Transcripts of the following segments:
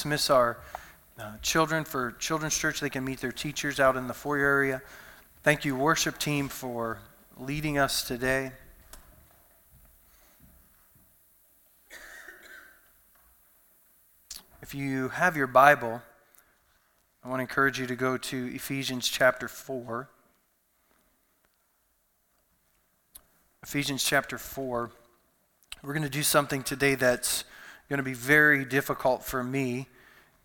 Dismiss our children for Children's Church. They can meet their teachers out in the foyer area. Thank you, worship team, for leading us today. If you have your Bible, I want to encourage you to go to Ephesians chapter 4. Ephesians chapter 4. We're going to do something today that's going to be very difficult for me.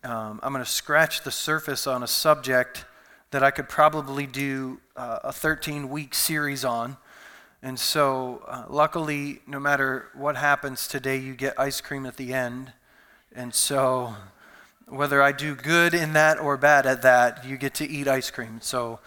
I'm going to scratch the surface on a subject that I could probably do a 13-week series on. And so luckily, no matter what happens today, you get ice cream at the end. And so whether I do good in that or bad at that, you get to eat ice cream. So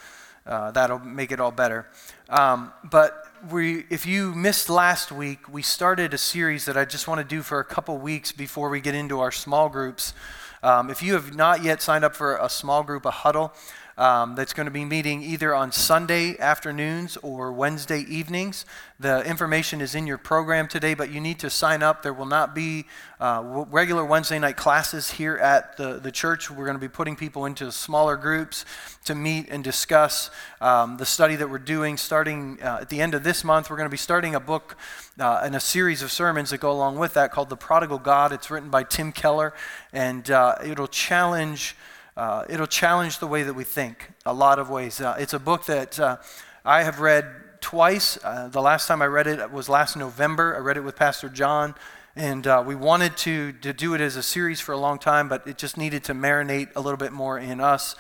that'll make it all better. But if you missed last week, we started a series that I just want to do for a couple weeks before we get into our small groups. If you have not yet signed up for a small group, a huddle, that's going to be meeting either on Sunday afternoons or Wednesday evenings. The information is in your program today, but you need to sign up. There will not be regular Wednesday night classes here at the church. We're going to be putting people into smaller groups to meet and discuss the study that we're doing. Starting at the end of this month, we're going to be starting a book and a series of sermons that go along with that called The Prodigal God. It's written by Tim Keller, and it'll challenge the way that we think, a lot of ways. It's a book that I have read twice. The last time I read it was last November. I read it with Pastor John, and we wanted to do it as a series for a long time, but it just needed to marinate a little bit more in us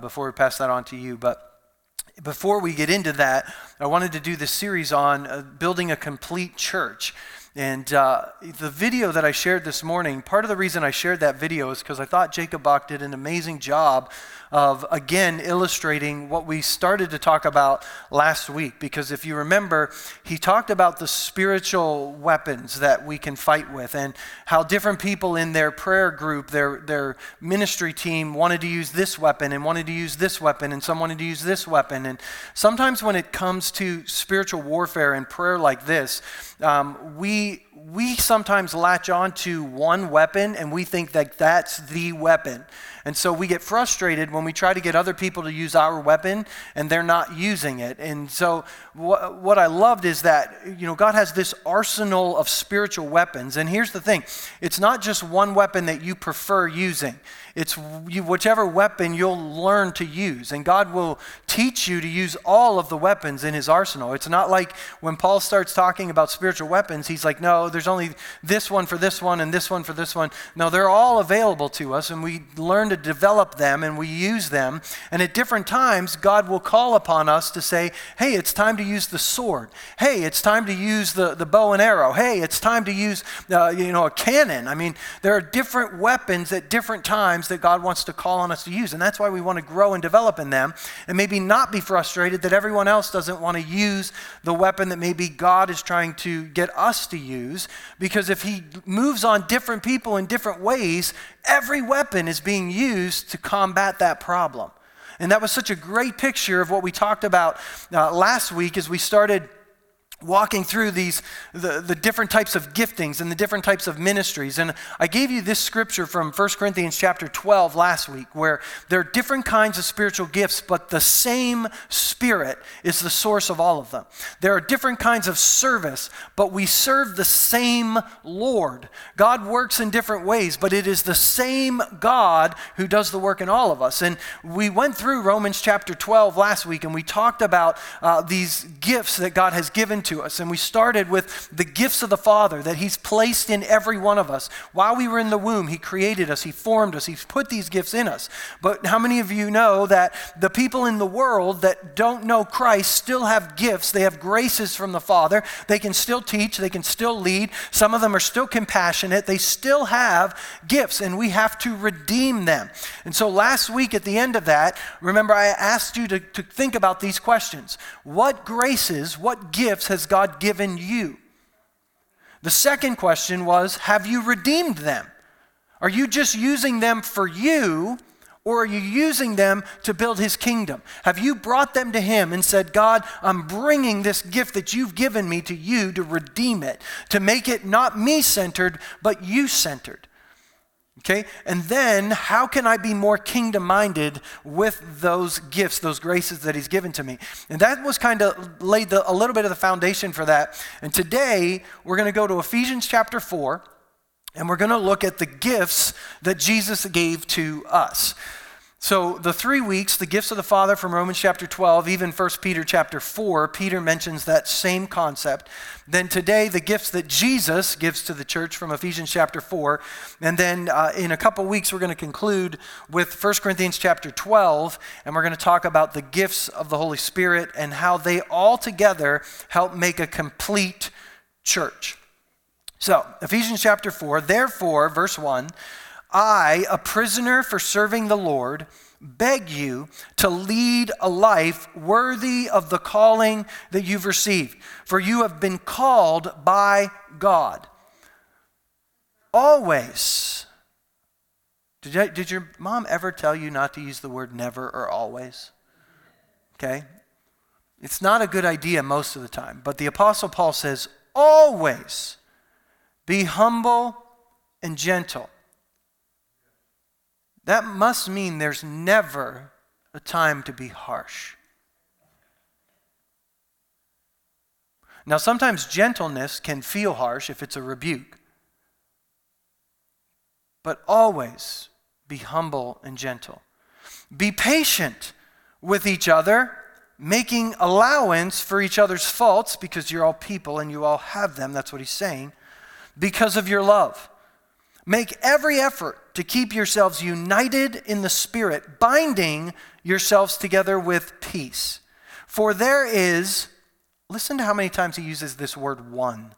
before we pass that on to you. But before we get into that, I wanted to do this series on building a complete church. And the video that I shared this morning, part of the reason I shared that video is because I thought Jacob Bach did an amazing job of, again, illustrating what we started to talk about last week. Because if you remember, he talked about the spiritual weapons that we can fight with and how different people in their prayer group, their ministry team wanted to use this weapon and wanted to use this weapon and some wanted to use this weapon. And sometimes when it comes to spiritual warfare and prayer like this, we sometimes latch on to one weapon and we think that that's the weapon. And so we get frustrated when we try to get other people to use our weapon and they're not using it. And so what I loved is that, you know, God has this arsenal of spiritual weapons. And here's the thing. It's not just one weapon that you prefer using. It's whichever weapon you'll learn to use. And God will teach you to use all of the weapons in his arsenal. It's not like when Paul starts talking about spiritual weapons, he's like, no, there's only this one for this one and this one for this one. No, they're all available to us, and we learn to develop them and we use them. And at different times, God will call upon us to say, hey, it's time to use the sword. Hey, it's time to use the bow and arrow. Hey, it's time to use a cannon. I mean, there are different weapons at different times that God wants to call on us to use, and that's why we want to grow and develop in them and maybe not be frustrated that everyone else doesn't want to use the weapon that maybe God is trying to get us to use, because if he moves on different people in different ways, every weapon is being used to combat that problem. And that was such a great picture of what we talked about last week as we started walking through the different types of giftings and the different types of ministries. And I gave you this scripture from 1 Corinthians chapter 12 last week, where there are different kinds of spiritual gifts, but the same Spirit is the source of all of them. There are different kinds of service, but we serve the same Lord. God works in different ways, but it is the same God who does the work in all of us. And we went through Romans chapter 12 last week, and we talked about these gifts that God has given to us. And we started with the gifts of the Father that he's placed in every one of us. While we were in the womb, he created us, he formed us, he's put these gifts in us. But how many of you know that the people in the world that don't know Christ still have gifts? They have graces from the Father. They can still teach, they can still lead. Some of them are still compassionate. They still have gifts, and we have to redeem them. And so last week at the end of that, remember I asked you to think about these questions. What graces, what gifts has God given you? The second question was, have you redeemed them? Are you just using them for you, or are you using them to build his kingdom? Have you brought them to him and said, God, I'm bringing this gift that you've given me to you to redeem it, to make it not me-centered, but you-centered? Okay? And then how can I be more kingdom-minded with those gifts, those graces that he's given to me? And that was kind of laid a little bit of the foundation for that. And today, we're going to go to Ephesians chapter 4, and we're going to look at the gifts that Jesus gave to us. So the 3 weeks, the gifts of the Father from Romans chapter 12, even 1 Peter chapter 4, Peter mentions that same concept. Then today, the gifts that Jesus gives to the church from Ephesians chapter 4. And then in a couple weeks, we're going to conclude with 1 Corinthians chapter 12, and we're going to talk about the gifts of the Holy Spirit and how they all together help make a complete church. So Ephesians chapter 4, therefore, verse 1, I, a prisoner for serving the Lord, beg you to lead a life worthy of the calling that you've received, for you have been called by God. Always. Did your mom ever tell you not to use the word never or always? Okay? It's not a good idea most of the time, but the Apostle Paul says, always be humble and gentle. That must mean there's never a time to be harsh. Now, sometimes gentleness can feel harsh if it's a rebuke. But always be humble and gentle. Be patient with each other, making allowance for each other's faults, because you're all people and you all have them, that's what he's saying, because of your love. Make every effort to keep yourselves united in the Spirit, binding yourselves together with peace. For there is, listen to how many times he uses this word one.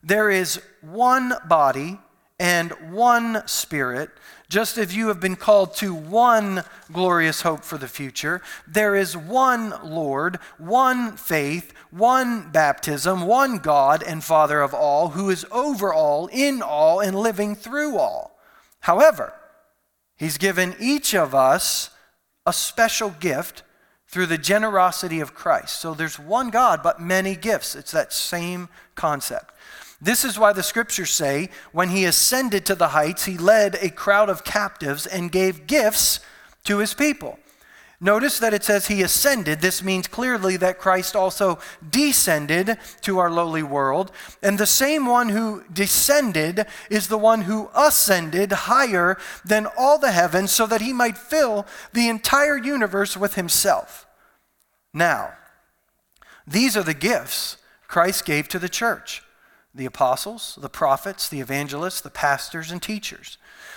There is one body and one Spirit, just as you have been called to one glorious hope for the future. There is one Lord, one faith, one baptism, one God and Father of all, who is over all, in all, and living through all. However, he's given each of us a special gift through the generosity of Christ. So there's one God, but many gifts. It's that same concept. This is why the scriptures say, when he ascended to the heights, he led a crowd of captives and gave gifts to his people. Notice that it says he ascended. This means clearly that Christ also descended to our lowly world. And the same one who descended is the one who ascended higher than all the heavens so that he might fill the entire universe with himself. Now, these are the gifts Christ gave to the church. The apostles, the prophets, the evangelists, the pastors, and teachers.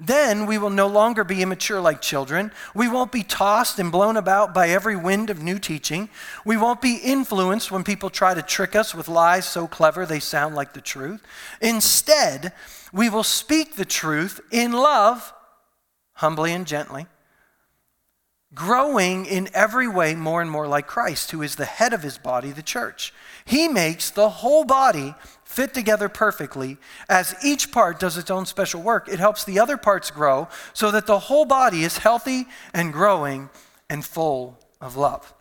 Then we will no longer be immature like children. We won't be tossed and blown about by every wind of new teaching. We won't be influenced when people try to trick us with lies so clever they sound like the truth. Instead, we will speak the truth in love, humbly and gently, growing in every way more and more like Christ, who is the head of his body, the church. He makes the whole body fit together perfectly. As each part does its own special work, it helps the other parts grow so that the whole body is healthy and growing and full of love.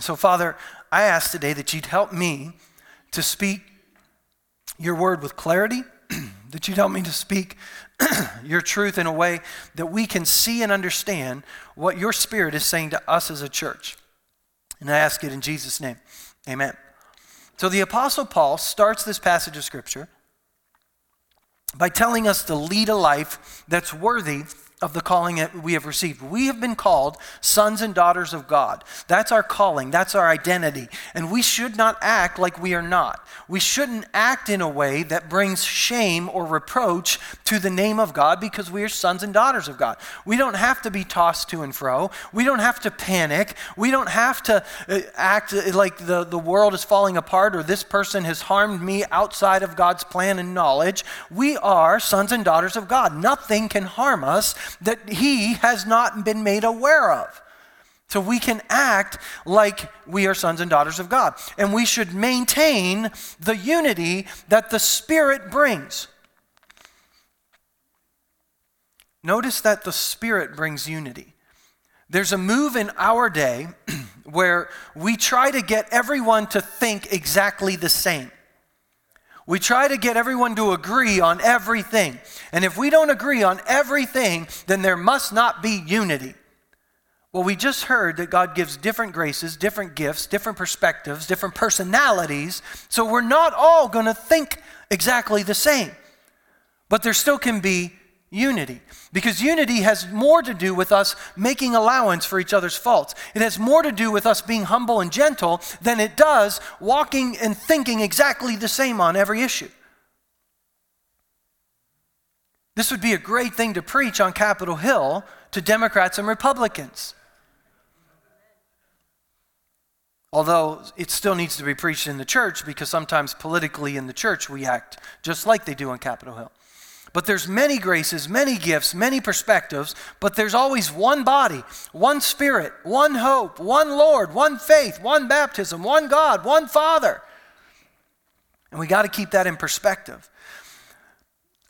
So, Father, I ask today that you'd help me to speak your word with clarity, that you'd help me to speak your truth in a way that we can see and understand what your Spirit is saying to us as a church. And I ask it in Jesus' name. Amen. So the Apostle Paul starts this passage of Scripture by telling us to lead a life that's worthy of the calling that we have received. We have been called sons and daughters of God. That's our calling. That's our identity. And we should not act like we are not. We shouldn't act in a way that brings shame or reproach to the name of God, because we are sons and daughters of God. We don't have to be tossed to and fro. We don't have to panic. We don't have to act like the world is falling apart or this person has harmed me outside of God's plan and knowledge. We are sons and daughters of God. Nothing can harm us that he has not been made aware of. So we can act like we are sons and daughters of God. And we should maintain the unity that the Spirit brings. Notice that the Spirit brings unity. There's a move in our day where we try to get everyone to think exactly the same. We try to get everyone to agree on everything. And if we don't agree on everything, then there must not be unity. Well, we just heard that God gives different graces, different gifts, different perspectives, different personalities, so we're not all going to think exactly the same. But there still can be unity, because unity has more to do with us making allowance for each other's faults. It has more to do with us being humble and gentle than it does walking and thinking exactly the same on every issue. This would be a great thing to preach on Capitol Hill to Democrats and Republicans. Although it still needs to be preached in the church, because sometimes politically in the church we act just like they do on Capitol Hill. But there's many graces, many gifts, many perspectives, but there's always one body, one Spirit, one hope, one Lord, one faith, one baptism, one God, one Father. And we got to keep that in perspective.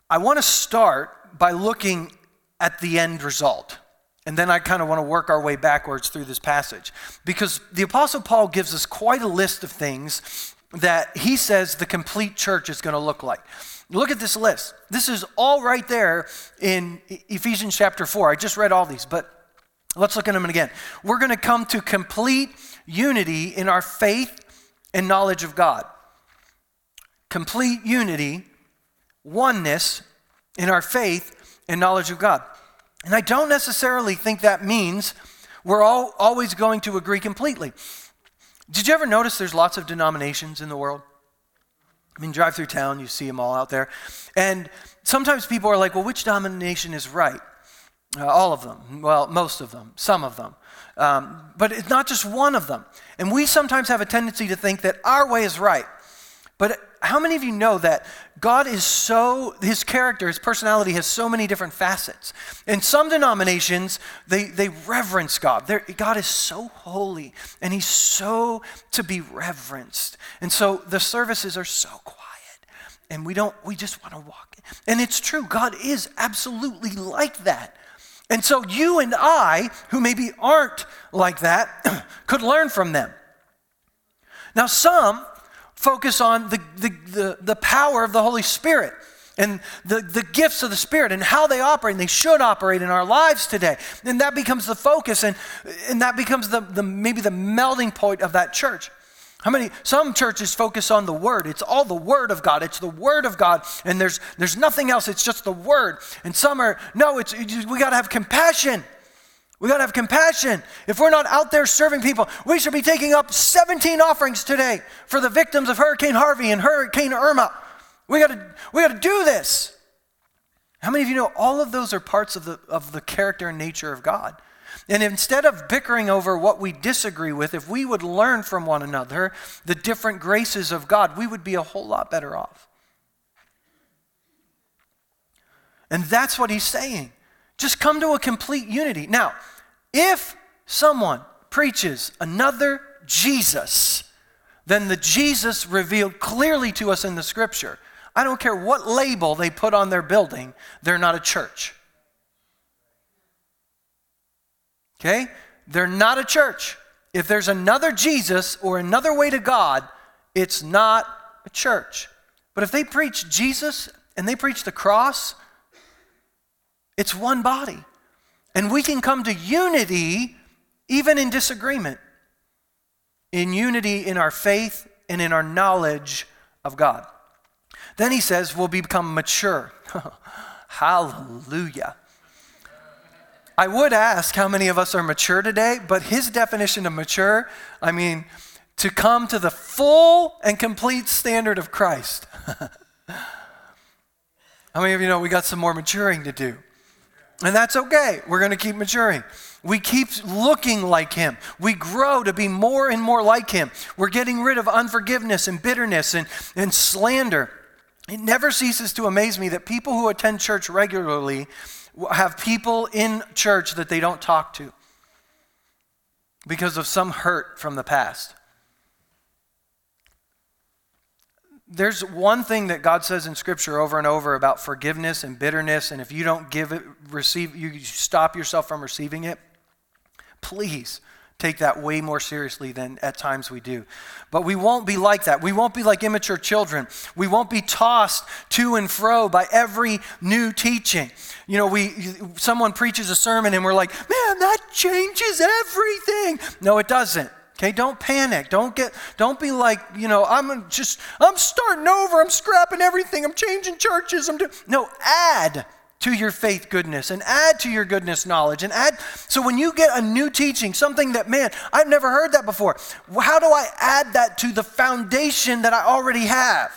I want to start by looking at the end result. And then I kind of want to work our way backwards through this passage, because the Apostle Paul gives us quite a list of things that he says the complete church is going to look like. Look at this list. This is all right there in Ephesians chapter 4. I just read all these, but let's look at them again. We're going to come to complete unity in our faith and knowledge of God. Complete unity, oneness in our faith and knowledge of God. And I don't necessarily think that means we're all always going to agree completely. Did you ever notice there's lots of denominations in the world? I mean, drive through town, you see them all out there. And sometimes people are like, well, which denomination is right? All of them. Well, most of them. Some of them. But it's not just one of them. And we sometimes have a tendency to think that our way is right. But how many of you know that God is so, his character, his personality has so many different facets. In some denominations, they reverence God. God is so holy, and he's so to be reverenced. And so the services are so quiet, and we just want to walk. And it's true, God is absolutely like that. And so you and I, who maybe aren't like that, could learn from them. Now some focus on the power of the Holy Spirit and the gifts of the Spirit and how they operate, and they should operate in our lives today. And that becomes the focus, and that becomes maybe the melding point of that church. Some churches focus on the Word. It's all the Word of God. It's the Word of God, and there's nothing else. It's just the Word. And some are, no, we got to have compassion. We got to have compassion. If we're not out there serving people, we should be taking up 17 offerings today for the victims of Hurricane Harvey and Hurricane Irma. We got to do this. How many of you know all of those are parts of the character and nature of God? And instead of bickering over what we disagree with, if we would learn from one another the different graces of God, we would be a whole lot better off. And that's what he's saying. Just come to a complete unity. Now, if someone preaches another Jesus than the Jesus revealed clearly to us in the Scripture, I don't care what label they put on their building, they're not a church. Okay? They're not a church. If there's another Jesus or another way to God, it's not a church. But if they preach Jesus and they preach the cross, it's one body. And we can come to unity even in disagreement. In unity in our faith and in our knowledge of God. Then he says we'll become mature. Hallelujah. I would ask how many of us are mature today, but his definition of mature, I mean, to come to the full and complete standard of Christ. How many of you know we got some more maturing to do? And that's okay. We're going to keep maturing. We keep looking like him. We grow to be more and more like him. We're getting rid of unforgiveness and bitterness and slander. It never ceases to amaze me that people who attend church regularly have people in church that they don't talk to. because of some hurt from the past. There's one thing that God says in Scripture over and over about forgiveness and bitterness, and if you don't you stop yourself from receiving it, please take that way more seriously than at times we do. But we won't be like that. We won't be like immature children. We won't be tossed to and fro by every new teaching. You know, someone preaches a sermon and we're like, man, that changes everything. No, it doesn't. Okay, don't panic. Don't be like, you know, I'm starting over. I'm scrapping everything. I'm changing churches. No, add to your faith goodness, and add to your goodness knowledge, and add. So when you get a new teaching, something that, man, I've never heard that before. How do I add that to the foundation that I already have?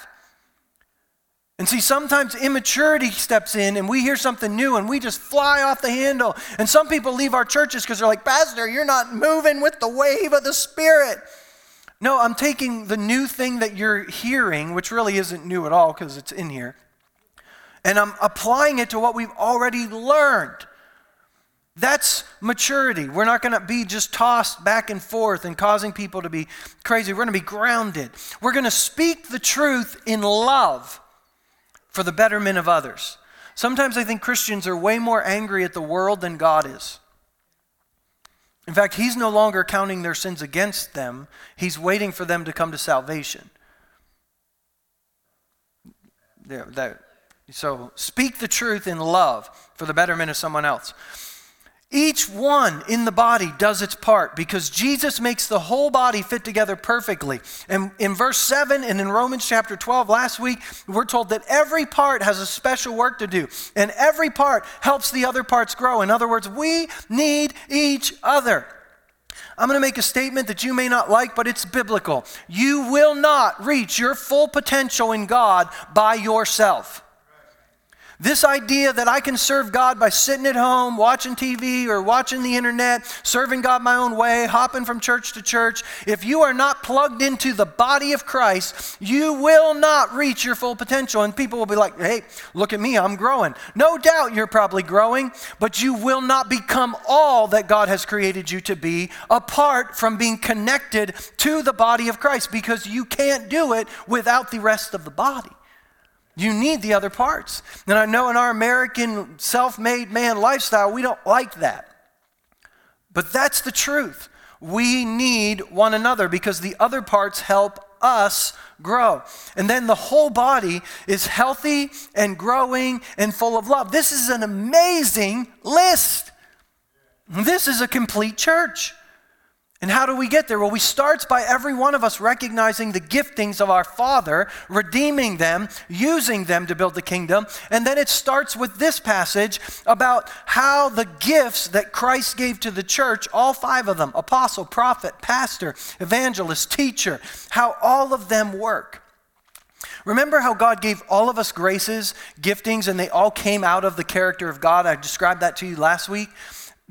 And see, sometimes immaturity steps in and we hear something new and we just fly off the handle. And some people leave our churches because they're like, Pastor, you're not moving with the wave of the Spirit. No, I'm taking the new thing that you're hearing, which really isn't new at all because it's in here, and I'm applying it to what we've already learned. That's maturity. We're not going to be just tossed back and forth and causing people to be crazy. We're going to be grounded. We're going to speak the truth in love for the betterment of others. Sometimes I think Christians are way more angry at the world than God is. In fact, he's no longer counting their sins against them. He's waiting for them to come to salvation. So speak the truth in love for the betterment of someone else. Each one in the body does its part because Jesus makes the whole body fit together perfectly. And in verse 7 and in Romans chapter 12 last week, we're told that every part has a special work to do and every part helps the other parts grow. In other words, we need each other. I'm going to make a statement that you may not like, but it's biblical. You will not reach your full potential in God by yourself. This idea that I can serve God by sitting at home, watching TV or watching the internet, serving God my own way, hopping from church to church, if you are not plugged into the body of Christ, you will not reach your full potential. And people will be like, hey, look at me, I'm growing. No doubt you're probably growing, but you will not become all that God has created you to be apart from being connected to the body of Christ, because you can't do it without the rest of the body. You need the other parts. And I know in our American self-made man lifestyle, we don't like that. But that's the truth. We need one another because the other parts help us grow. And then the whole body is healthy and growing and full of love. This is an amazing list. This is a complete church. And how do we get there? Well, we start by every one of us recognizing the giftings of our Father, redeeming them, using them to build the kingdom. And then it starts with this passage about how the gifts that Christ gave to the church, all five of them, apostle, prophet, pastor, evangelist, teacher, how all of them work. Remember how God gave all of us graces, giftings, and they all came out of the character of God? I described that to you last week.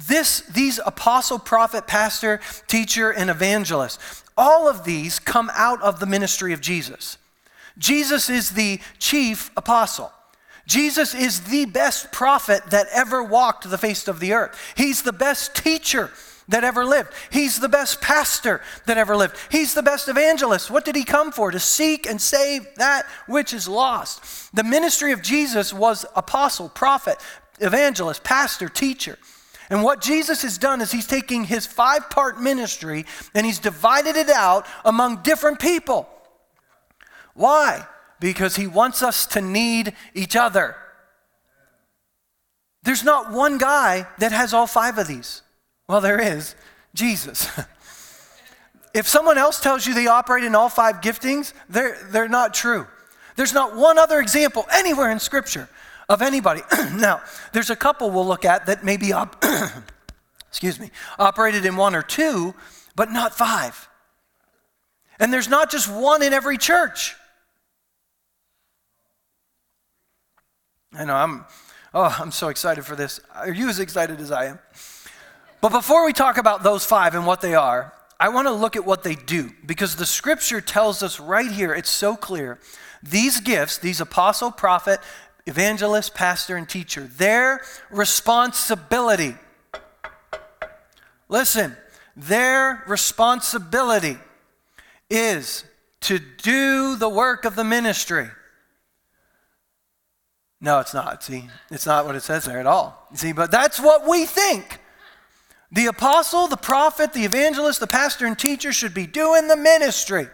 These apostle, prophet, pastor, teacher, and evangelist, all of these come out of the ministry of Jesus. Jesus is the chief apostle. Jesus is the best prophet that ever walked the face of the earth. He's the best teacher that ever lived. He's the best pastor that ever lived. He's the best evangelist. What did he come for? To seek and save that which is lost. The ministry of Jesus was apostle, prophet, evangelist, pastor, teacher. And what Jesus has done is he's taking his five-part ministry and he's divided it out among different people. Why? Because he wants us to need each other. There's not one guy that has all five of these. Well, there is Jesus. If someone else tells you they operate in all five giftings, they're not true. There's not one other example anywhere in Scripture of anybody. Now, there's a couple we'll look at that maybe operated in one or two, but not five. And there's not just one in every church. I know, I'm so excited for this. Are you as excited as I am? But before we talk about those five and what they are, I want to look at what they do, because the Scripture tells us right here, it's so clear, these gifts, these apostle, prophet, evangelist, pastor, and teacher, their responsibility. Listen, Their responsibility is to do the work of the ministry. No, it's not. See, it's not what it says there at all. See, but that's what we think. The apostle, the prophet, the evangelist, the pastor, and teacher should be doing the ministry.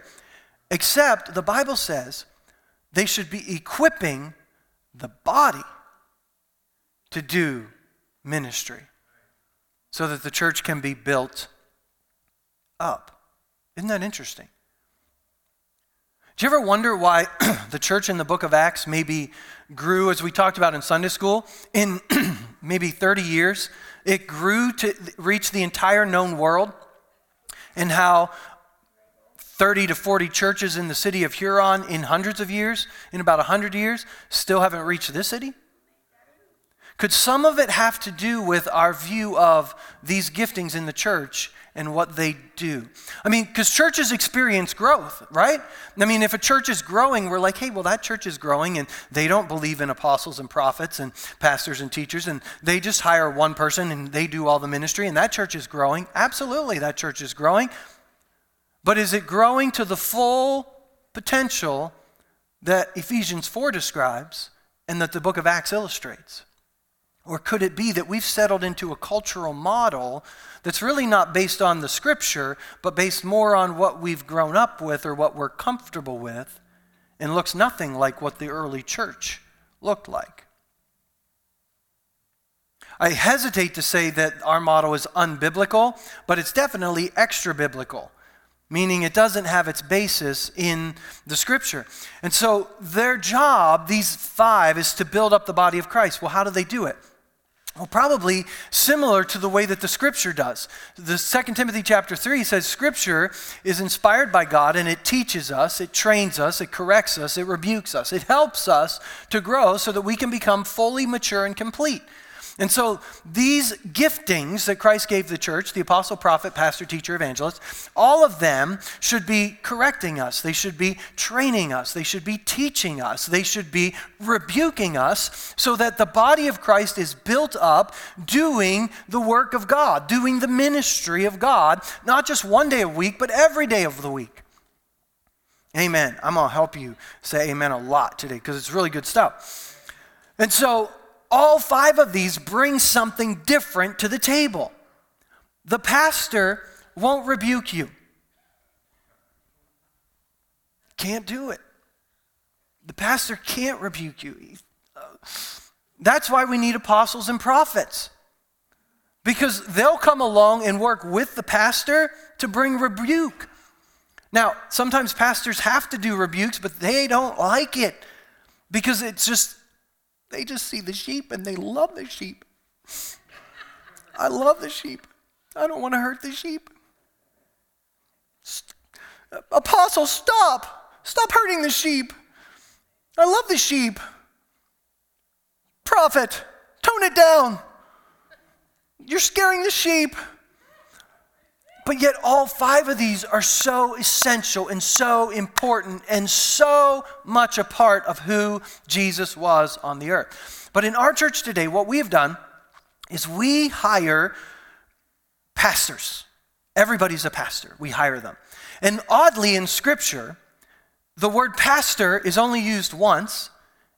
Except the Bible says they should be equipping the body to do ministry so that the church can be built up. Isn't that interesting? Do you ever wonder why the church in the book of Acts maybe grew, as we talked about in Sunday school, in maybe 30 years, it grew to reach the entire known world, and how 30 to 40 churches in the city of Huron in hundreds of years, in about 100 years, still haven't reached this city? Could some of it have to do with our view of these giftings in the church and what they do? I mean, because churches experience growth, right? I mean, if a church is growing, we're like, hey, well, that church is growing and they don't believe in apostles and prophets and pastors and teachers, and they just hire one person and they do all the ministry, and that church is growing. Absolutely, that church is growing. But is it growing to the full potential that Ephesians 4 describes and that the book of Acts illustrates? Or could it be that we've settled into a cultural model that's really not based on the scripture, but based more on what we've grown up with or what we're comfortable with, and looks nothing like what the early church looked like? I hesitate to say that our model is unbiblical, but it's definitely extra-biblical, meaning it doesn't have its basis in the scripture. And so their job, these five, is to build up the body of Christ. Well, how do they do it? Well, probably similar to the way that the scripture does. The 2 Timothy chapter 3 says scripture is inspired by God, and it teaches us, it trains us, it corrects us, it rebukes us. It helps us to grow so that we can become fully mature and complete. And so these giftings that Christ gave the church, the apostle, prophet, pastor, teacher, evangelist, all of them should be correcting us. They should be training us. They should be teaching us. They should be rebuking us so that the body of Christ is built up doing the work of God, doing the ministry of God, not just one day a week, but every day of the week. Amen. I'm going to help you say amen a lot today because it's really good stuff. And so all five of these bring something different to the table. The pastor won't rebuke you. Can't do it. The pastor can't rebuke you. That's why we need apostles and prophets, because they'll come along and work with the pastor to bring rebuke. Now, sometimes pastors have to do rebukes, but they don't like it because it's just, they just see the sheep and they love the sheep. I love the sheep. I don't want to hurt the sheep. Apostle, stop. Stop hurting the sheep. I love the sheep. Prophet, tone it down. You're scaring the sheep. But yet all five of these are so essential and so important and so much a part of who Jesus was on the earth. But in our church today, what we have done is we hire pastors. Everybody's a pastor. We hire them. And oddly, in Scripture, the word pastor is only used once,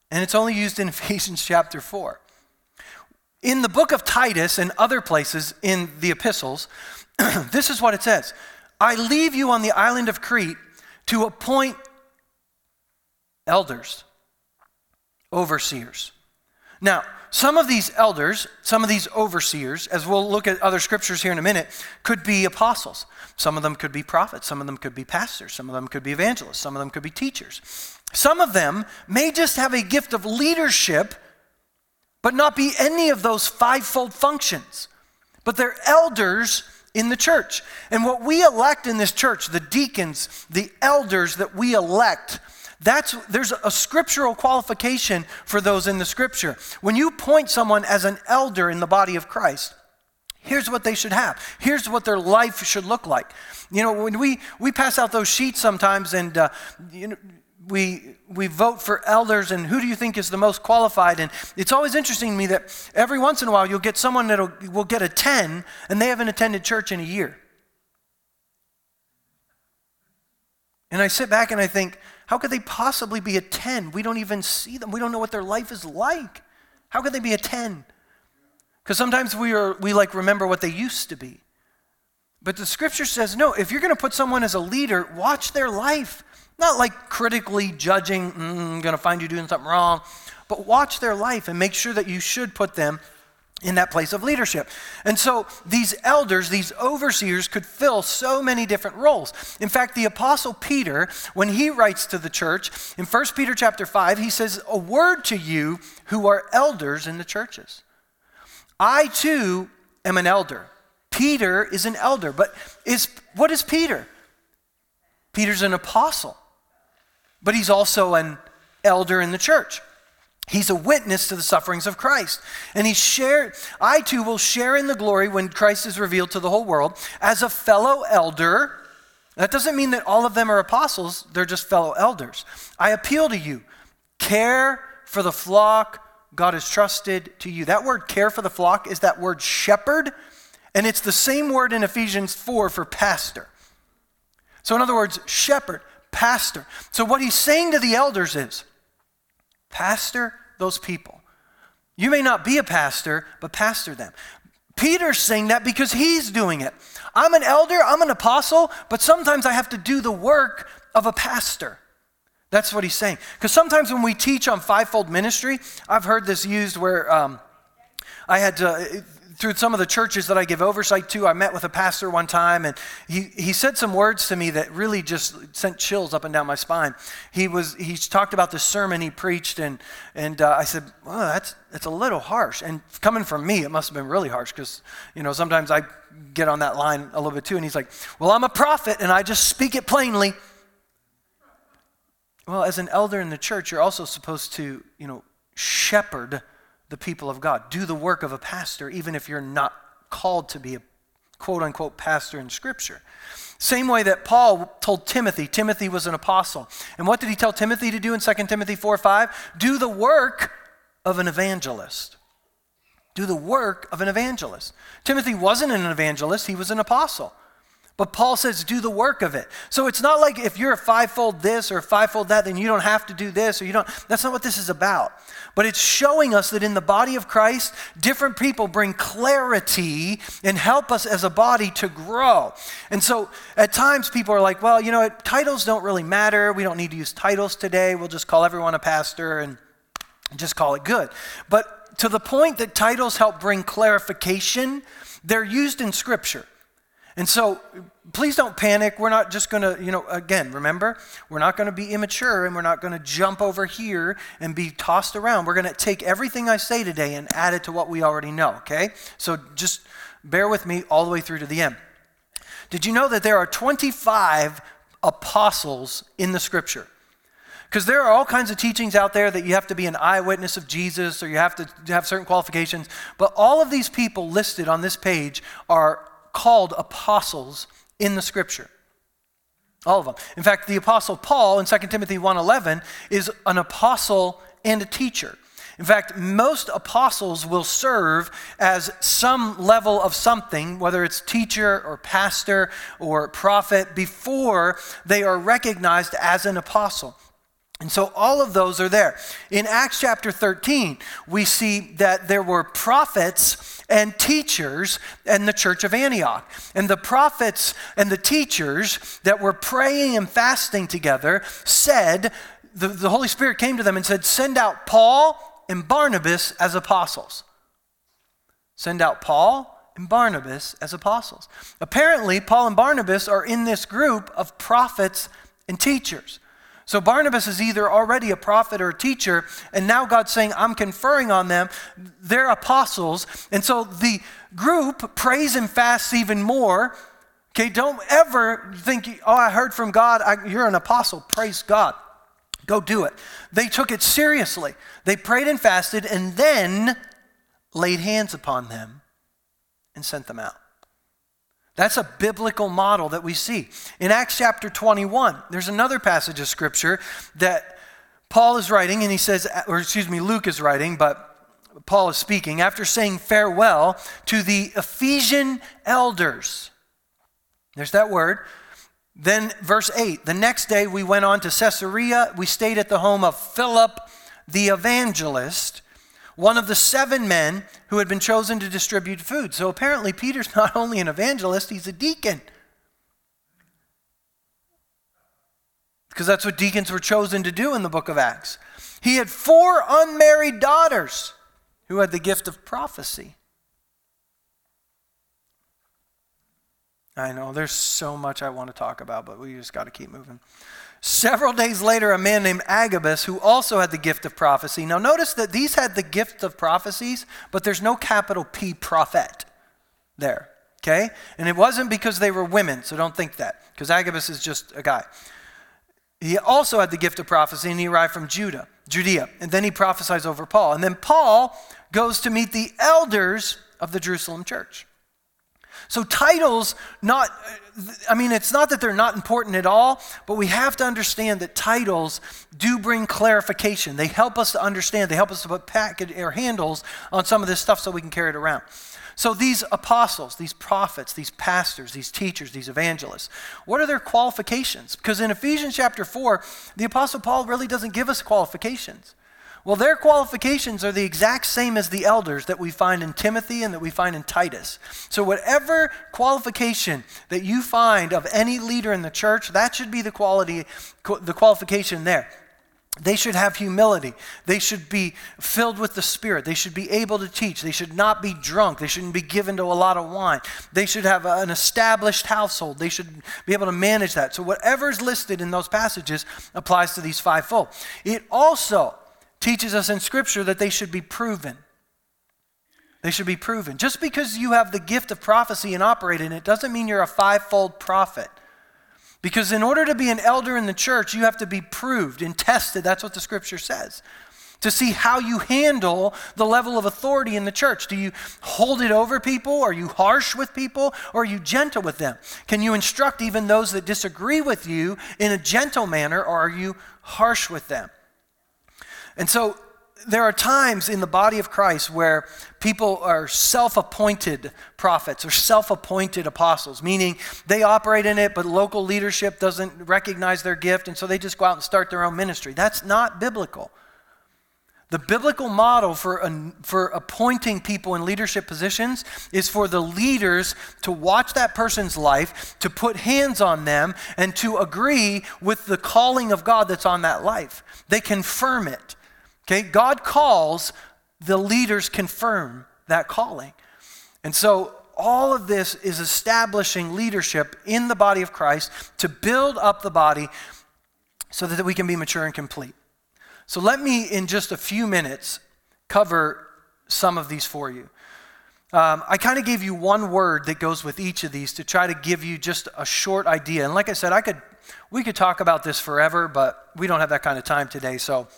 and it's only used in Ephesians chapter 4. In the book of Titus and other places in the epistles, this is what it says. I leave you on the island of Crete to appoint elders, overseers. Now, some of these elders, some of these overseers, as we'll look at other scriptures here in a minute, could be apostles. Some of them could be prophets. Some of them could be pastors. Some of them could be evangelists. Some of them could be teachers. Some of them may just have a gift of leadership, but not be any of those fivefold functions. But they're elders in the church. And what we elect in this church, the deacons, the elders that we elect, there's a scriptural qualification for those in the scripture. When you appoint someone as an elder in the body of Christ, here's what they should have. Here's what their life should look like. You know, when we pass out those sheets sometimes, and we vote for elders, and who do you think is the most qualified? And it's always interesting to me that every once in a while you'll get someone that will get a 10, and they haven't attended church in a year. And I sit back and I think, how could they possibly be a 10? We don't even see them. We don't know what their life is like. How could they be a 10? Because sometimes we remember what they used to be. But the scripture says, no, if you're going to put someone as a leader, watch their life. Not like critically judging, I'm going to find you doing something wrong, but watch their life and make sure that you should put them in that place of leadership. And so these elders, these overseers, could fill so many different roles. In fact, the Apostle Peter, when he writes to the church, in 1 Peter chapter 5, he says, a word to you who are elders in the churches. I too am an elder. Peter is an elder, but what is Peter? Peter's an apostle, but he's also an elder in the church. He's a witness to the sufferings of Christ. And I too will share in the glory when Christ is revealed to the whole world as a fellow elder. That doesn't mean that all of them are apostles, they're just fellow elders. I appeal to you, care for the flock God has trusted to you. That word care for the flock is that word shepherd. And it's the same word in Ephesians 4 for pastor. So in other words, shepherd, pastor. So what he's saying to the elders is, pastor those people. You may not be a pastor, but pastor them. Peter's saying that because he's doing it. I'm an elder, I'm an apostle, but sometimes I have to do the work of a pastor. That's what he's saying. Because sometimes when we teach on fivefold ministry, I've heard this used where I had to... Through some of the churches that I give oversight to, I met with a pastor one time, and he said some words to me that really just sent chills up and down my spine. He talked about the sermon he preached, and I said, well, that's a little harsh. And coming from me, it must have been really harsh because sometimes I get on that line a little bit too. And he's like, well, I'm a prophet, and I just speak it plainly. Well, as an elder in the church, you're also supposed to shepherd the people of God. Do the work of a pastor, even if you're not called to be a quote-unquote pastor in Scripture. Same way that Paul told Timothy. Timothy was an apostle. And what did he tell Timothy to do in 2 Timothy 4:5? Do the work of an evangelist. Do the work of an evangelist. Timothy wasn't an evangelist, he was an apostle. But Paul says, do the work of it. So it's not like if you're a fivefold this or a fivefold that, then you don't have to do this, or you don't. That's not what this is about. But it's showing us that in the body of Christ, different people bring clarity and help us as a body to grow. And so at times people are like, well, titles don't really matter. We don't need to use titles today. We'll just call everyone a pastor and just call it good. But to the point that titles help bring clarification, they're used in Scripture. And so please don't panic. We're not just going to, again, remember, we're not going to be immature and we're not going to jump over here and be tossed around. We're going to take everything I say today and add it to what we already know, okay? So just bear with me all the way through to the end. Did you know that there are 25 apostles in the Scripture? Because there are all kinds of teachings out there that you have to be an eyewitness of Jesus or you have to have certain qualifications. But all of these people listed on this page are called apostles in the Scripture. All of them. In fact, the Apostle Paul in 2 Timothy 1:11 is an apostle and a teacher. In fact, most apostles will serve as some level of something, whether it's teacher or pastor or prophet, before they are recognized as an apostle. And so all of those are there. In Acts chapter 13, we see that there were prophets and teachers in the church of Antioch. And the prophets and the teachers that were praying and fasting together said, the Holy Spirit came to them and said, send out Paul and Barnabas as apostles. Send out Paul and Barnabas as apostles. Apparently, Paul and Barnabas are in this group of prophets and teachers. So Barnabas is either already a prophet or a teacher, and now God's saying, I'm conferring on them. They're apostles. And so the group prays and fasts even more. Okay, don't ever think, oh, I heard from God. You're an apostle. Praise God. Go do it. They took it seriously. They prayed and fasted and then laid hands upon them and sent them out. That's a biblical model that we see. In Acts chapter 21, there's another passage of Scripture that Paul is writing, and he says, Luke is writing, but Paul is speaking, after saying farewell to the Ephesian elders. There's that word. Then verse 8, the next day we went on to Caesarea. We stayed at the home of Philip the evangelist, one of the 7 men who had been chosen to distribute food. So apparently Peter's not only an evangelist, he's a deacon. Because that's what deacons were chosen to do in the book of Acts. He had 4 unmarried daughters who had the gift of prophecy. I know, there's so much I want to talk about, but we just got to keep moving. Several days later, a man named Agabus, who also had the gift of prophecy. Now notice that these had the gift of prophecies, but there's no capital P prophet there, okay? And it wasn't because they were women, so don't think that, because Agabus is just a guy. He also had the gift of prophecy, and he arrived from Judea, and then he prophesies over Paul. And then Paul goes to meet the elders of the Jerusalem church. So titles, it's not that they're not important at all, but we have to understand that titles do bring clarification. They help us to understand. They help us to put handles on some of this stuff so we can carry it around. So these apostles, these prophets, these pastors, these teachers, these evangelists, what are their qualifications? Because in Ephesians chapter 4, the Apostle Paul really doesn't give us qualifications. Well, their qualifications are the exact same as the elders that we find in Timothy and that we find in Titus. So whatever qualification that you find of any leader in the church, that should be the qualification there. They should have humility. They should be filled with the Spirit. They should be able to teach. They should not be drunk. They shouldn't be given to a lot of wine. They should have an established household. They should be able to manage that. So whatever's listed in those passages applies to these fivefold. It also teaches us in Scripture that they should be proven. They should be proven. Just because you have the gift of prophecy and operate in it doesn't mean you're a fivefold prophet. Because in order to be an elder in the church, you have to be proved and tested. That's what the Scripture says. To see how you handle the level of authority in the church. Do you hold it over people? Are you harsh with people? Or are you gentle with them? Can you instruct even those that disagree with you in a gentle manner? Or are you harsh with them? And so there are times in the body of Christ where people are self-appointed prophets or self-appointed apostles, meaning they operate in it, but local leadership doesn't recognize their gift, and so they just go out and start their own ministry. That's not biblical. The biblical model for appointing people in leadership positions is for the leaders to watch that person's life, to put hands on them, and to agree with the calling of God that's on that life. They confirm it. Okay, God calls, the leaders confirm that calling. And so all of this is establishing leadership in the body of Christ to build up the body so that we can be mature and complete. So let me, in just a few minutes, cover some of these for you. I kind of gave you one word that goes with each of these to try to give you just a short idea. And like I said, we could talk about this forever, but we don't have that kind of time today, so...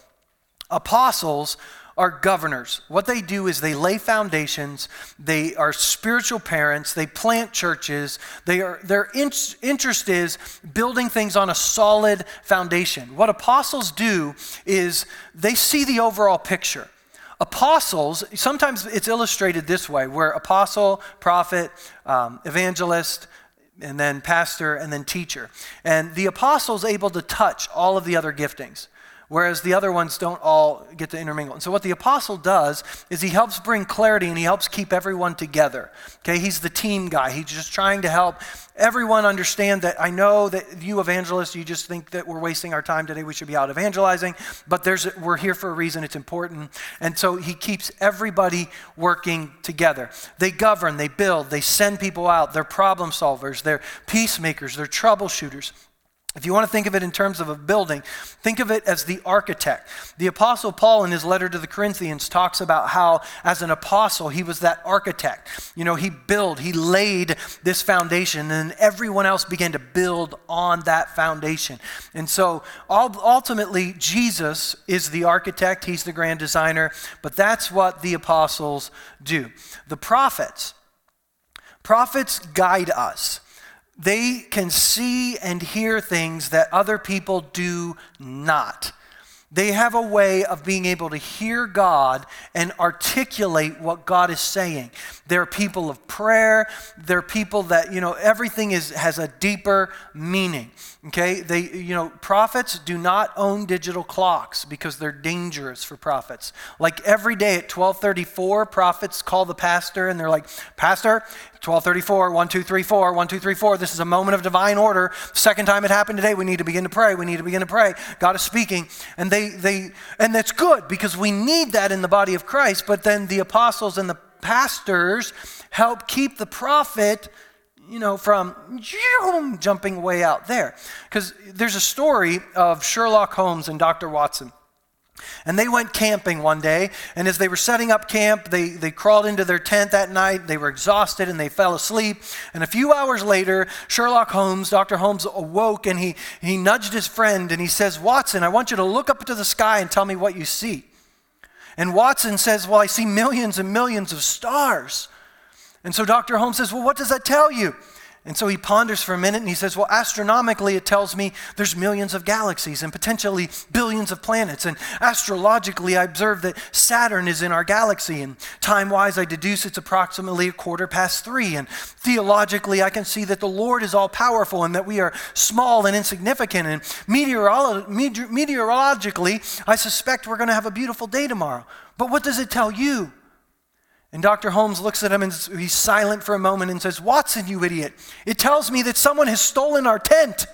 Apostles are governors. What they do is they lay foundations, they are spiritual parents, they plant churches, their interest is building things on a solid foundation. What apostles do is they see the overall picture. Apostles, sometimes it's illustrated this way, where apostle, prophet, evangelist, and then pastor, and then teacher. And the apostle's able to touch all of the other giftings, whereas the other ones don't all get to intermingle. And so what the apostle does is he helps bring clarity and he helps keep everyone together. Okay, he's the team guy. He's just trying to help everyone understand that I know that you evangelists, you just think that we're wasting our time today. We should be out evangelizing, but we're here for a reason. It's important. And so he keeps everybody working together. They govern, they build, they send people out. They're problem solvers, they're peacemakers, they're troubleshooters. If you want to think of it in terms of a building, think of it as the architect. The Apostle Paul in his letter to the Corinthians talks about how as an apostle, he was that architect. You know, he laid this foundation and everyone else began to build on that foundation. And so ultimately, Jesus is the architect. He's the grand designer, but that's what the apostles do. The prophets guide us. They can see and hear things that other people do not. They have a way of being able to hear God and articulate what God is saying. They're people of prayer. They're people that, you know, everything has a deeper meaning, okay? They, you know, prophets do not own digital clocks because they're dangerous for prophets. Like every day at 12:34, prophets call the pastor and they're like, "Pastor, 12:34, 1, 2, 3, 4, 1, 2, 3, 4. This is a moment of divine order. Second time it happened today, we need to begin to pray. We need to begin to pray. God is speaking." And they that's good because we need that in the body of Christ, but then the apostles and the pastors help keep the prophet, you know, from jumping way out there. Because there's a story of Sherlock Holmes and Dr. Watson. And they went camping one day, and as they were setting up camp, they crawled into their tent that night. They were exhausted, and they fell asleep. And a few hours later, Sherlock Holmes, Dr. Holmes, awoke, and he nudged his friend, and he says, "Watson, I want you to look up to the sky and tell me what you see." And Watson says, "Well, I see millions and millions of stars." And so Dr. Holmes says, "Well, what does that tell you?" And so he ponders for a minute and he says, "Well, astronomically, it tells me there's millions of galaxies and potentially billions of planets. And astrologically, I observe that Saturn is in our galaxy. And time-wise, I deduce it's approximately 3:15. And theologically, I can see that the Lord is all-powerful and that we are small and insignificant. And meteorologically, I suspect we're going to have a beautiful day tomorrow. But what does it tell you?" And Dr. Holmes looks at him and he's silent for a moment and says, "Watson, you idiot, it tells me that someone has stolen our tent."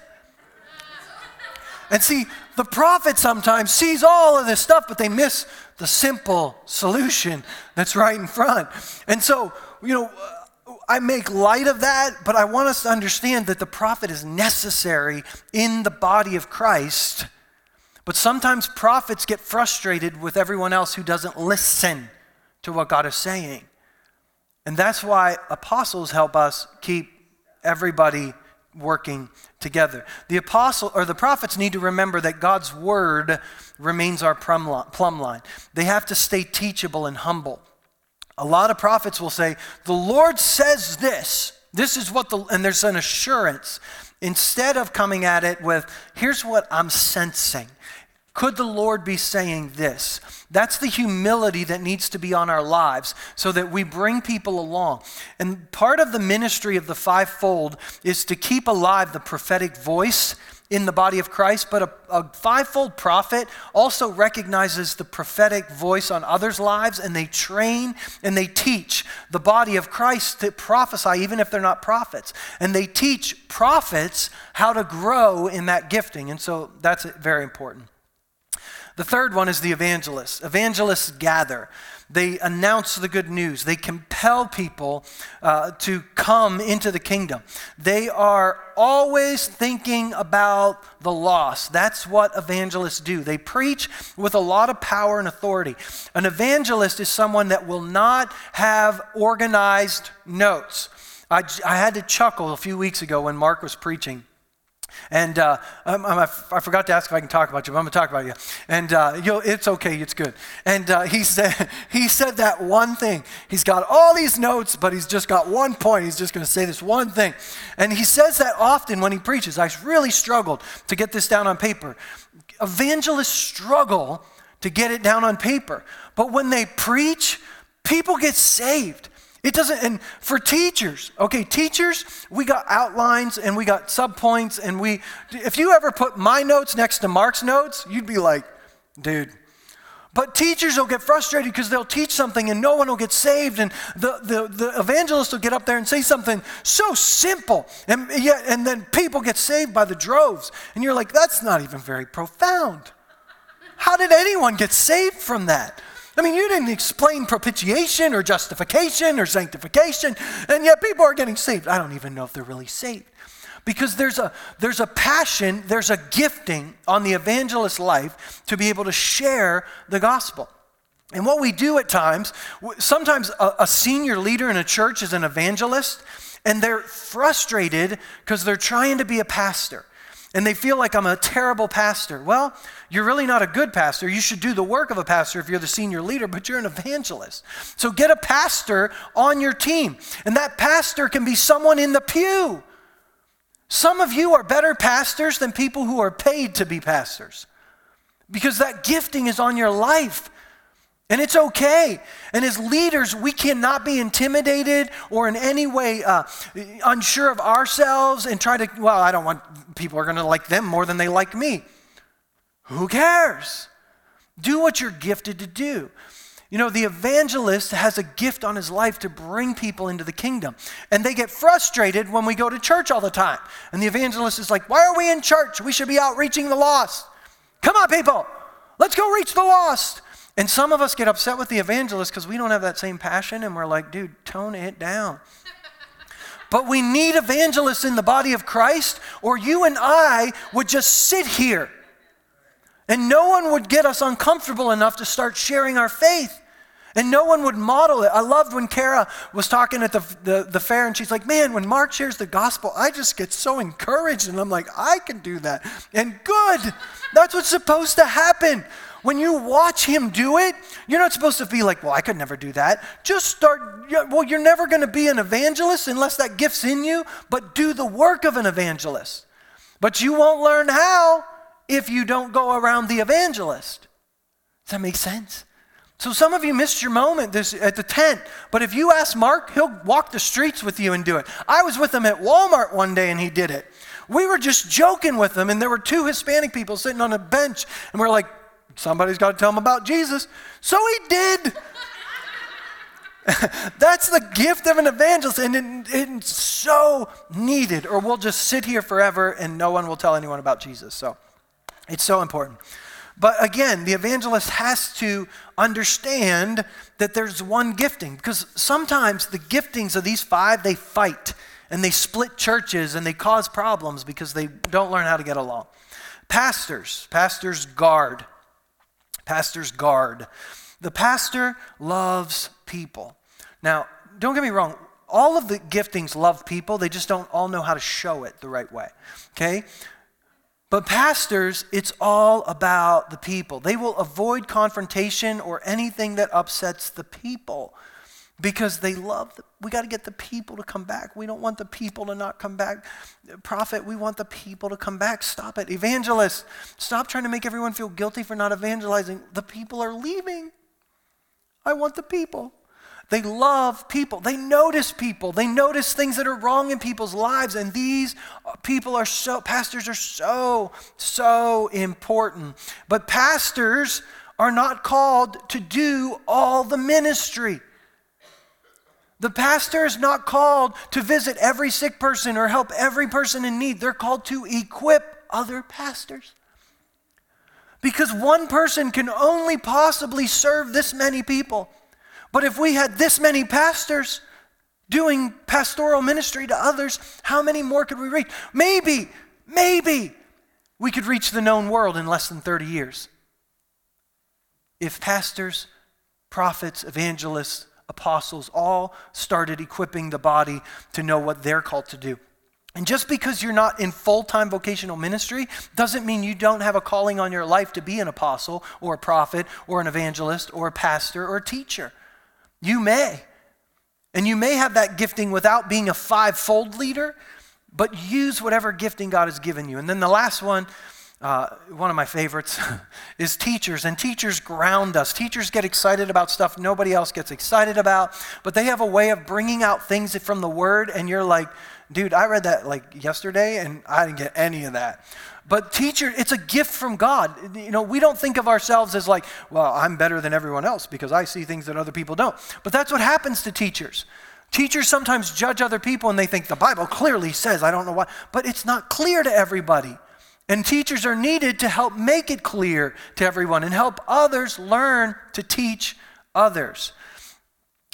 And see, the prophet sometimes sees all of this stuff, but they miss the simple solution that's right in front. And so, you know, I make light of that, but I want us to understand that the prophet is necessary in the body of Christ. But sometimes prophets get frustrated with everyone else who doesn't listen to what God is saying. And that's why apostles help us keep everybody working together. The apostle or the prophets need to remember that God's word remains our plumb line. They have to stay teachable and humble. A lot of prophets will say, "The Lord says this. This is what the," and there's an assurance instead of coming at it with, "Here's what I'm sensing. Could the Lord be saying this?" That's the humility that needs to be on our lives so that we bring people along. And part of the ministry of the fivefold is to keep alive the prophetic voice in the body of Christ, but a fivefold prophet also recognizes the prophetic voice on others' lives, and they train and they teach the body of Christ to prophesy even if they're not prophets. And they teach prophets how to grow in that gifting, and so that's very important. The third one is the evangelist. Evangelists gather. They announce the good news. They compel people to come into the kingdom. They are always thinking about the lost. That's what evangelists do. They preach with a lot of power and authority. An evangelist is someone that will not have organized notes. I had to chuckle a few weeks ago when Mark was preaching. And I forgot to ask if I can talk about you, but I'm going to talk about you. And it's okay, it's good. And he said that one thing. He's got all these notes, but he's just got one point. He's just going to say this one thing. And he says that often when he preaches. I really struggled to get this down on paper. Evangelists struggle to get it down on paper. But when they preach, people get saved. It doesn't, and for teachers, okay, teachers, we got outlines and we got subpoints, and if you ever put my notes next to Mark's notes, you'd be like, dude. But teachers will get frustrated because they'll teach something and no one will get saved, and the evangelist will get up there and say something so simple, and then people get saved by the droves. And you're like, that's not even very profound. How did anyone get saved from that? I mean, you didn't explain propitiation or justification or sanctification, and yet people are getting saved. I don't even know if they're really saved. Because there's a passion, there's a gifting on the evangelist's life to be able to share the gospel. And what we do at times, sometimes a senior leader in a church is an evangelist, and they're frustrated because they're trying to be a pastor. And they feel like, I'm a terrible pastor. Well, you're really not a good pastor. You should do the work of a pastor if you're the senior leader, but you're an evangelist. So get a pastor on your team. And that pastor can be someone in the pew. Some of you are better pastors than people who are paid to be pastors. because that gifting is on your life. And it's okay. And as leaders, we cannot be intimidated or in any way unsure of ourselves and try to, well, I don't want, people are going to like them more than they like me. Who cares? Do what you're gifted to do. You know, the evangelist has a gift on his life to bring people into the kingdom. And they get frustrated when we go to church all the time. And the evangelist is like, why are we in church? We should be out reaching the lost. Come on, people. Let's go reach the lost. And some of us get upset with the evangelist because we don't have that same passion. And we're like, dude, tone it down. But we need evangelists in the body of Christ, or you and I would just sit here. And no one would get us uncomfortable enough to start sharing our faith. And no one would model it. I loved when Kara was talking at the fair, and she's like, man, when Mark shares the gospel, I just get so encouraged. And I'm like, I can do that. And good. That's what's supposed to happen. When you watch him do it, you're not supposed to be like, well, I could never do that. Just start, well, you're never going to be an evangelist unless that gift's in you, but do the work of an evangelist. But you won't learn how if you don't go around the evangelist. Does that make sense? So some of you missed your moment at the tent, but if you ask Mark, he'll walk the streets with you and do it. I was with him at Walmart one day and he did it. We were just joking with him, and there were two Hispanic people sitting on a bench, and we're like, somebody's got to tell him about Jesus. So he did. That's the gift of an evangelist, and it's so needed, or we'll just sit here forever and no one will tell anyone about Jesus. So it's so important. But again, the evangelist has to understand that there's one gifting, because sometimes the giftings of these five, they fight and they split churches and they cause problems because they don't learn how to get along. Pastors guard. The pastor loves people. Now, don't get me wrong. All of the giftings love people. They just don't all know how to show it the right way, okay? But pastors, it's all about the people. They will avoid confrontation or anything that upsets the people because they love them. We got to get the people to come back. We don't want the people to not come back. Prophet, we want the people to come back. Stop it. Evangelist, stop trying to make everyone feel guilty for not evangelizing. The people are leaving. I want the people. They love people. They notice people. They notice things that are wrong in people's lives. And these people are pastors are so important. But pastors are not called to do all the ministry. The pastor is not called to visit every sick person or help every person in need. They're called to equip other pastors. Because one person can only possibly serve this many people. But if we had this many pastors doing pastoral ministry to others, how many more could we reach? Maybe we could reach the known world in less than 30 years. If pastors, prophets, evangelists, apostles all started equipping the body to know what they're called to do. And just because you're not in full-time vocational ministry doesn't mean you don't have a calling on your life to be an apostle or a prophet or an evangelist or a pastor or a teacher. You may. And you may have that gifting without being a five-fold leader, but use whatever gifting God has given you. And then the last one of my favorites, is teachers. And teachers ground us. Teachers get excited about stuff nobody else gets excited about, but they have a way of bringing out things from the Word, and you're like, dude, I read that like yesterday, and I didn't get any of that. But teacher, it's a gift from God. You know, we don't think of ourselves as like, well, I'm better than everyone else because I see things that other people don't. But that's what happens to teachers. Teachers sometimes judge other people, and they think the Bible clearly says, I don't know why, but it's not clear to everybody. And teachers are needed to help make it clear to everyone and help others learn to teach others.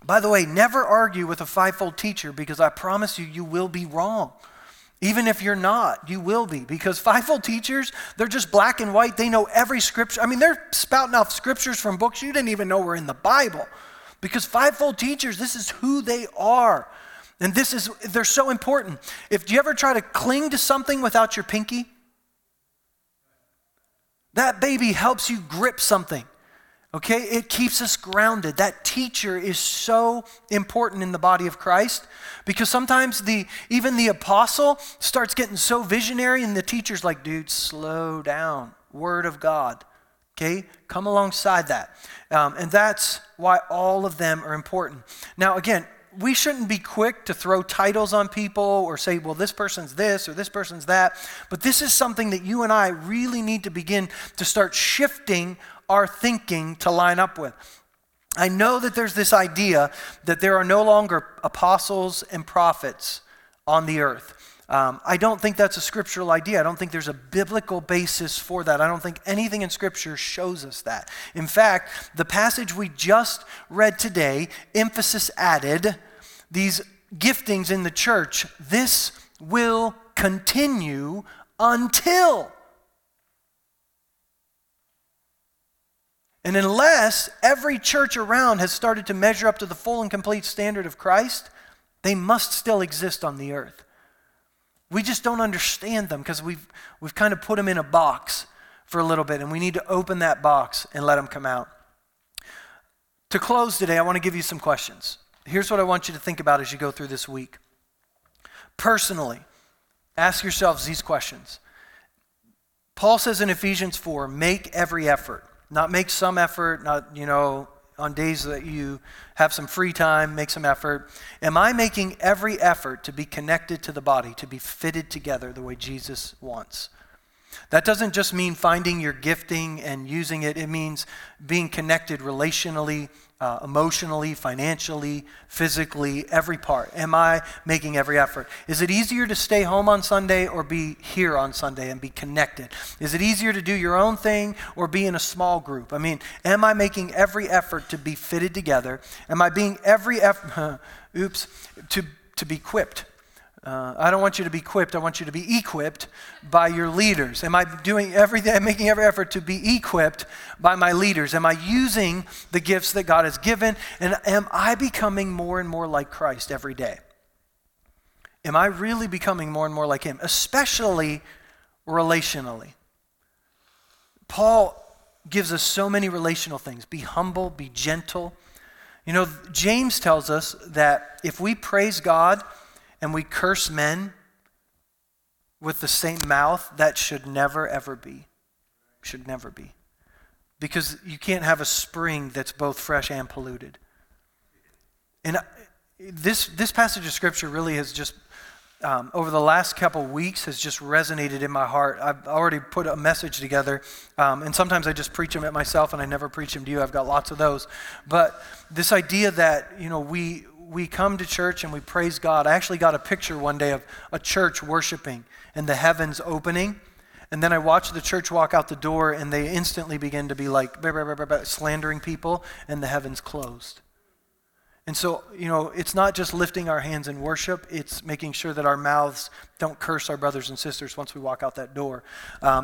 By the way, never argue with a five-fold teacher, because I promise you, you will be wrong. Even if you're not, you will be, because five-fold teachers, they're just black and white. They know every scripture. I mean, they're spouting off scriptures from books you didn't even know were in the Bible, because five-fold teachers, this is who they are. And they're so important. If you ever try to cling to something without your pinky, that baby helps you grip something, okay? It keeps us grounded. That teacher is so important in the body of Christ, because sometimes even the apostle starts getting so visionary, and the teacher's like, dude, slow down. Word of God. Okay, come alongside that. And that's why all of them are important. Now, again, we shouldn't be quick to throw titles on people or say, well, this person's this or this person's that. But this is something that you and I really need to begin to start shifting our thinking to line up with. I know that there's this idea that there are no longer apostles and prophets on the earth. I don't think that's a scriptural idea. I don't think there's a biblical basis for that. I don't think anything in Scripture shows us that. In fact, the passage we just read today, emphasis added, these giftings in the church, this will continue until. And unless every church around has started to measure up to the full and complete standard of Christ, they must still exist on the earth. We just don't understand them because we've kind of put them in a box for a little bit, and we need to open that box and let them come out. To close today, I want to give you some questions. Here's what I want you to think about as you go through this week. Personally, ask yourselves these questions. Paul says in Ephesians 4, make every effort. Not make some effort, not, on days that you have some free time, make some effort. Am I making every effort to be connected to the body, to be fitted together the way Jesus wants? That doesn't just mean finding your gifting and using it. It means being connected relationally, emotionally, financially, physically, every part. Am I making every effort? Is it easier to stay home on Sunday or be here on Sunday and be connected? Is it easier to do your own thing or be in a small group? I mean, am I making every effort to be fitted together? Am I being every effort, to be equipped? I don't want you to be equipped. I want you to be equipped by your leaders. Am I doing everything? I'm making every effort to be equipped by my leaders. Am I using the gifts that God has given? And am I becoming more and more like Christ every day? Am I really becoming more and more like Him, especially relationally? Paul gives us so many relational things. Be humble, be gentle. James tells us that if we praise God and we curse men with the same mouth, that should never, ever be. Should never be. Because you can't have a spring that's both fresh and polluted. And this passage of Scripture really has just, over the last couple weeks, has just resonated in my heart. I've already put a message together, and sometimes I just preach them at myself, and I never preach them to you. I've got lots of those. But this idea that, we come to church and we praise God. I actually got a picture one day of a church worshiping and the heavens opening. And then I watched the church walk out the door and they instantly begin to be like slandering people, and the heavens closed. And so, it's not just lifting our hands in worship. It's making sure that our mouths don't curse our brothers and sisters once we walk out that door.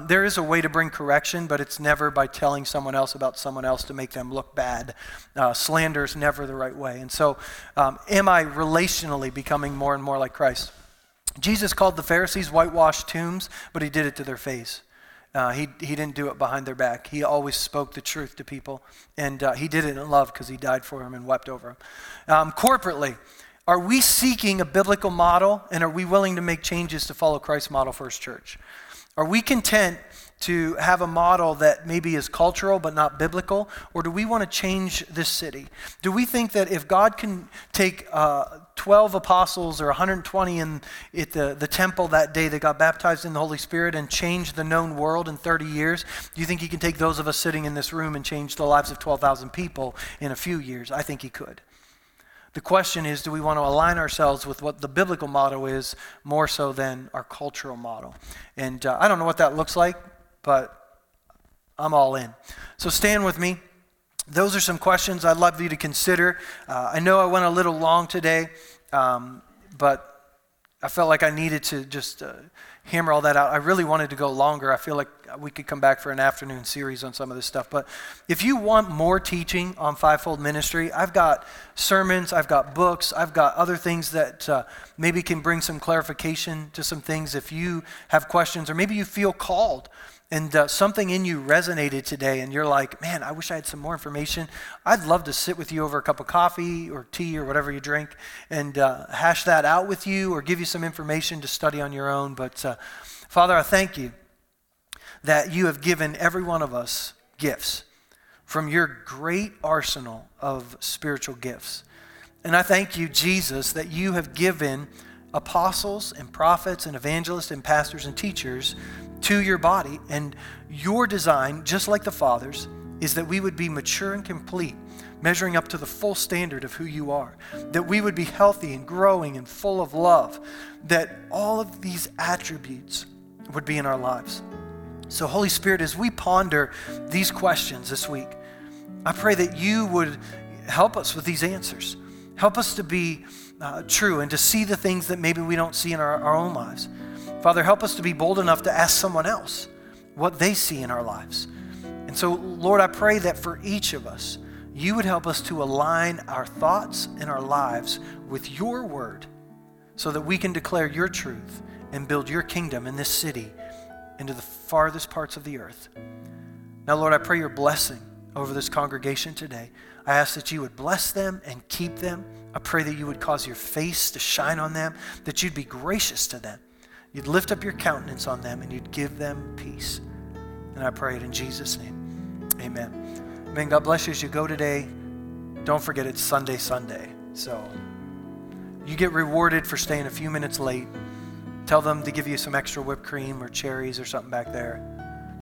There is a way to bring correction, but it's never by telling someone else about someone else to make them look bad. Slander is never the right way. And so, am I relationally becoming more and more like Christ? Jesus called the Pharisees whitewashed tombs, but He did it to their face. He didn't do it behind their back. He always spoke the truth to people, and He did it in love because He died for them and wept over them. Corporately, are we seeking a biblical model, and are we willing to make changes to follow Christ's model for His church? Are we content to have a model that maybe is cultural but not biblical, or do we want to change this city? Do we think that if God can take 12 apostles or 120 at the temple that day that got baptized in the Holy Spirit and changed the known world in 30 years, do you think He can take those of us sitting in this room and change the lives of 12,000 people in a few years? I think He could. The question is, do we want to align ourselves with what the biblical model is more so than our cultural model? And I don't know what that looks like, but I'm all in. So stand with me. Those are some questions I'd love you to consider. I know I went a little long today, but I felt like I needed to just hammer all that out. I really wanted to go longer. I feel like we could come back for an afternoon series on some of this stuff. But if you want more teaching on fivefold ministry, I've got sermons, I've got books, I've got other things that maybe can bring some clarification to some things if you have questions, or maybe you feel called and something in you resonated today and you're like, man, I wish I had some more information. I'd love to sit with you over a cup of coffee or tea or whatever you drink and hash that out with you or give you some information to study on your own. But Father, I thank You that You have given every one of us gifts, from your great arsenal of spiritual gifts. And I thank you, Jesus, that you have given apostles and prophets and evangelists and pastors and teachers to your body. And your design, just like the Father's, is that we would be mature and complete, measuring up to the full standard of who you are, that we would be healthy and growing and full of love, that all of these attributes would be in our lives. So Holy Spirit, as we ponder these questions this week, I pray that you would help us with these answers. Help us to be true and to see the things that maybe we don't see in our own lives. Father, help us to be bold enough to ask someone else what they see in our lives. And so, Lord, I pray that for each of us, you would help us to align our thoughts and our lives with your word so that we can declare your truth and build your kingdom in this city into the farthest parts of the earth. Now, Lord, I pray your blessing over this congregation today. I ask that you would bless them and keep them. I pray that you would cause your face to shine on them, that you'd be gracious to them. You'd lift up your countenance on them, and you'd give them peace. And I pray it in Jesus' name. Amen. Amen. God bless you as you go today. Don't forget, it's Sunday. So you get rewarded for staying a few minutes late. Tell them to give you some extra whipped cream or cherries or something back there.